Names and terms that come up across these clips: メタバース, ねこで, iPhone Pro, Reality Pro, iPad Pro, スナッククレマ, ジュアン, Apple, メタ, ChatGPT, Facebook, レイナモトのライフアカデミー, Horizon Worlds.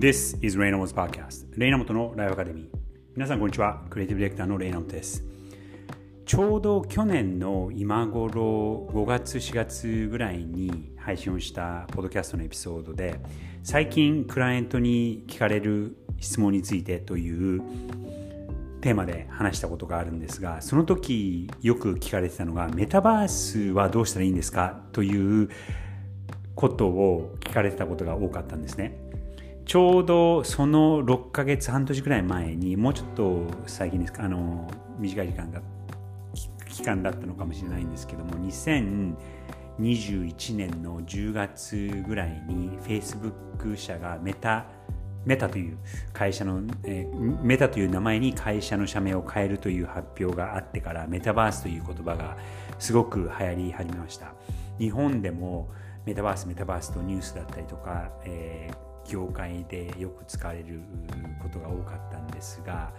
This is レイナモト 's podcast. レイナモトのライフアカデミー。皆さんこんにちは。クリエイティブディレクターのレイナモトです。ちょうど去年の今頃5月4月ぐらいに配信をしたポッドキャストのエピソードで、最近クライアントに聞かれる質問についてというテーマで話したことがあるんですが、その時よく聞かれてたのが、メタバースはどうしたらいいんですかということを聞かれてたことが多かったんですね。ちょうどその6ヶ月半年くらい前に、もうちょっと最近ですか、短い期間だったのかもしれないんですけども、2021年の10月ぐらいに Facebook 社がメタという会社の、メタという名前に会社の社名を変えるという発表があってから、メタバースという言葉がすごく流行り始めました。日本でもメタバースとニュースだったりとか、業界でよく使われることが多かったんですが、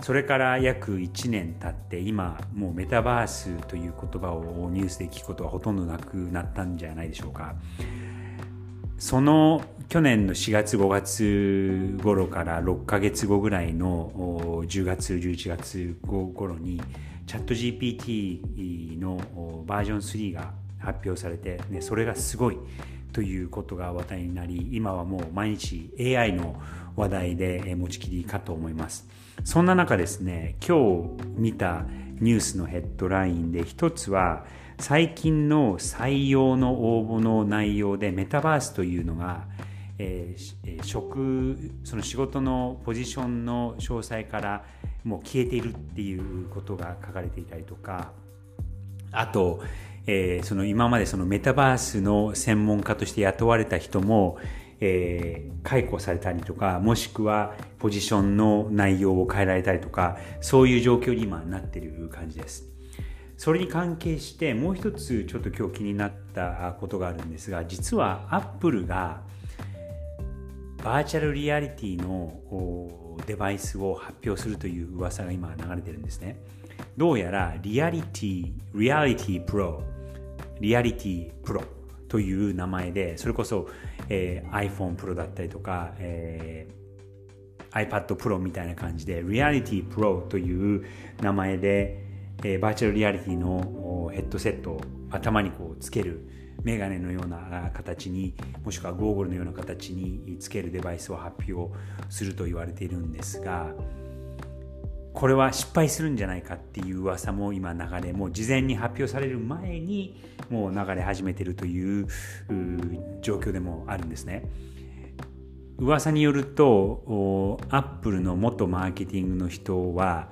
それから約1年経って今もうメタバースという言葉をニュースで聞くことはほとんどなくなったんじゃないでしょうか。その去年の4月5月頃から6ヶ月後ぐらいの10月11月頃に、チャット GPT のバージョン3が発表されて、ね、それがすごいということが話題になり、今はもう毎日 AI の話題で持ちきりかと思います。そんな中ですね、今日見たニュースのヘッドラインで一つは、最近の採用の応募の内容でメタバースというのが、その仕事のポジションの詳細からもう消えているっていうことが書かれていたりとか、あと、その今までそのメタバースの専門家として雇われた人も、解雇されたりとか、もしくはポジションの内容を変えられたりとか、そういう状況に今なっている感じです。それに関係してもう一つちょっと今日気になったことがあるんですが、実は Apple がバーチャルリアリティのデバイスを発表するという噂が今流れてるんですね。どうやらリアリティプロという名前で、それこそ、iPhone Pro だったりとか、iPad Pro みたいな感じで、リアリティプロという名前で、バーチャルリアリティのヘッドセットを頭にこうつける、メガネのような形に、もしくはゴーグルのような形につけるデバイスを発表すると言われているんですが、これは失敗するんじゃないかっていう噂も今流れ、もう事前に発表される前にもう流れ始めているという状況でもあるんですね。噂によると、アップルの元マーケティングの人は、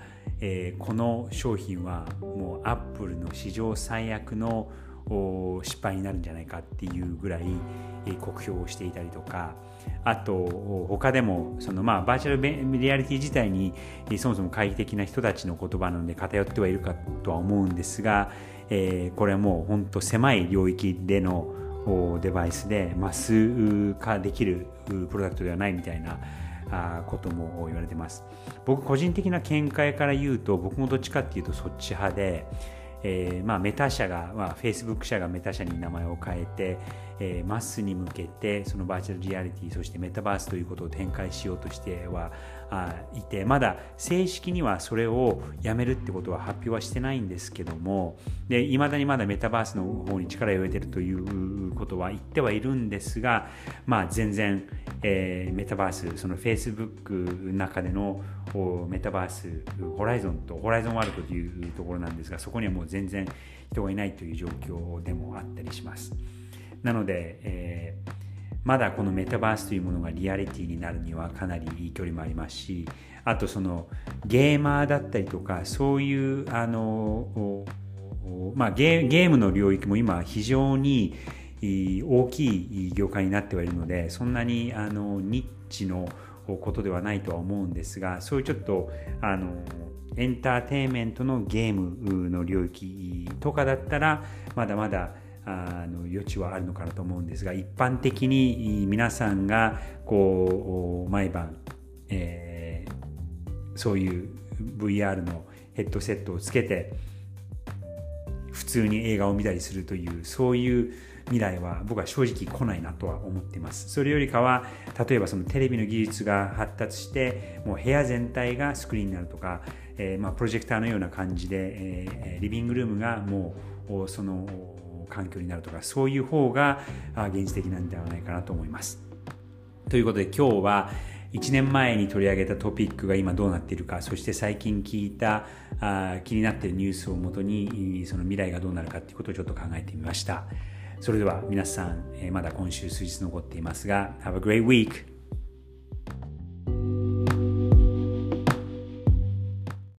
この商品はもうアップルの史上最悪の失敗になるんじゃないかっていうぐらい酷評をしていたりとか、あと他でもそのバーチャルリアリティ自体にそもそも懐疑的な人たちの言葉なので偏ってはいるかとは思うんですが、これはもう本当狭い領域でのデバイスでマス化できるプロダクトではないみたいなことも言われてます。僕個人的な見解から言うと、僕もどっちかっていうとそっち派で、メタ社が、Facebook 社がメタ社に名前を変えて、マスに向けてそのバーチャルリアリティ、そしてメタバースということを展開しようとしてはいて、まだ正式にはそれをやめるってことは発表はしてないんですけども、いまだにまだメタバースの方に力を入れてるということは言ってはいるんですが、全然、メタバース、その Facebook の中でのメタバースホライゾンワールドというところなんですが、そこにはもう全然人がいないという状況でもあったりします。なので、まだこのメタバースというものがリアリティになるにはかなりいい距離もありますし、あとそのゲーマーだったりとか、そういうゲームの領域も今非常に大きい業界になってはいるので、そんなにニッチのことではないとは思うんですが、そういうちょっとエンターテインメントのゲームの領域とかだったら、まだまだ余地はあるのかなと思うんですが、一般的に皆さんがこう毎晩、そういう VR のヘッドセットをつけて普通に映画を見たりするという、そういう未来は僕は正直来ないなとは思っています。それよりかは、例えばそのテレビの技術が発達して、もう部屋全体がスクリーンになるとか、プロジェクターのような感じで、リビングルームがもうその環境になるとか、そういう方が現実的なんではないかなと思います。ということで、今日は1年前に取り上げたトピックが今どうなっているか、そして最近聞いた気になっているニュースをもとに、その未来がどうなるかということをちょっと考えてみました。それでは皆さん、まだ今週数日残っていますが、Have a great week!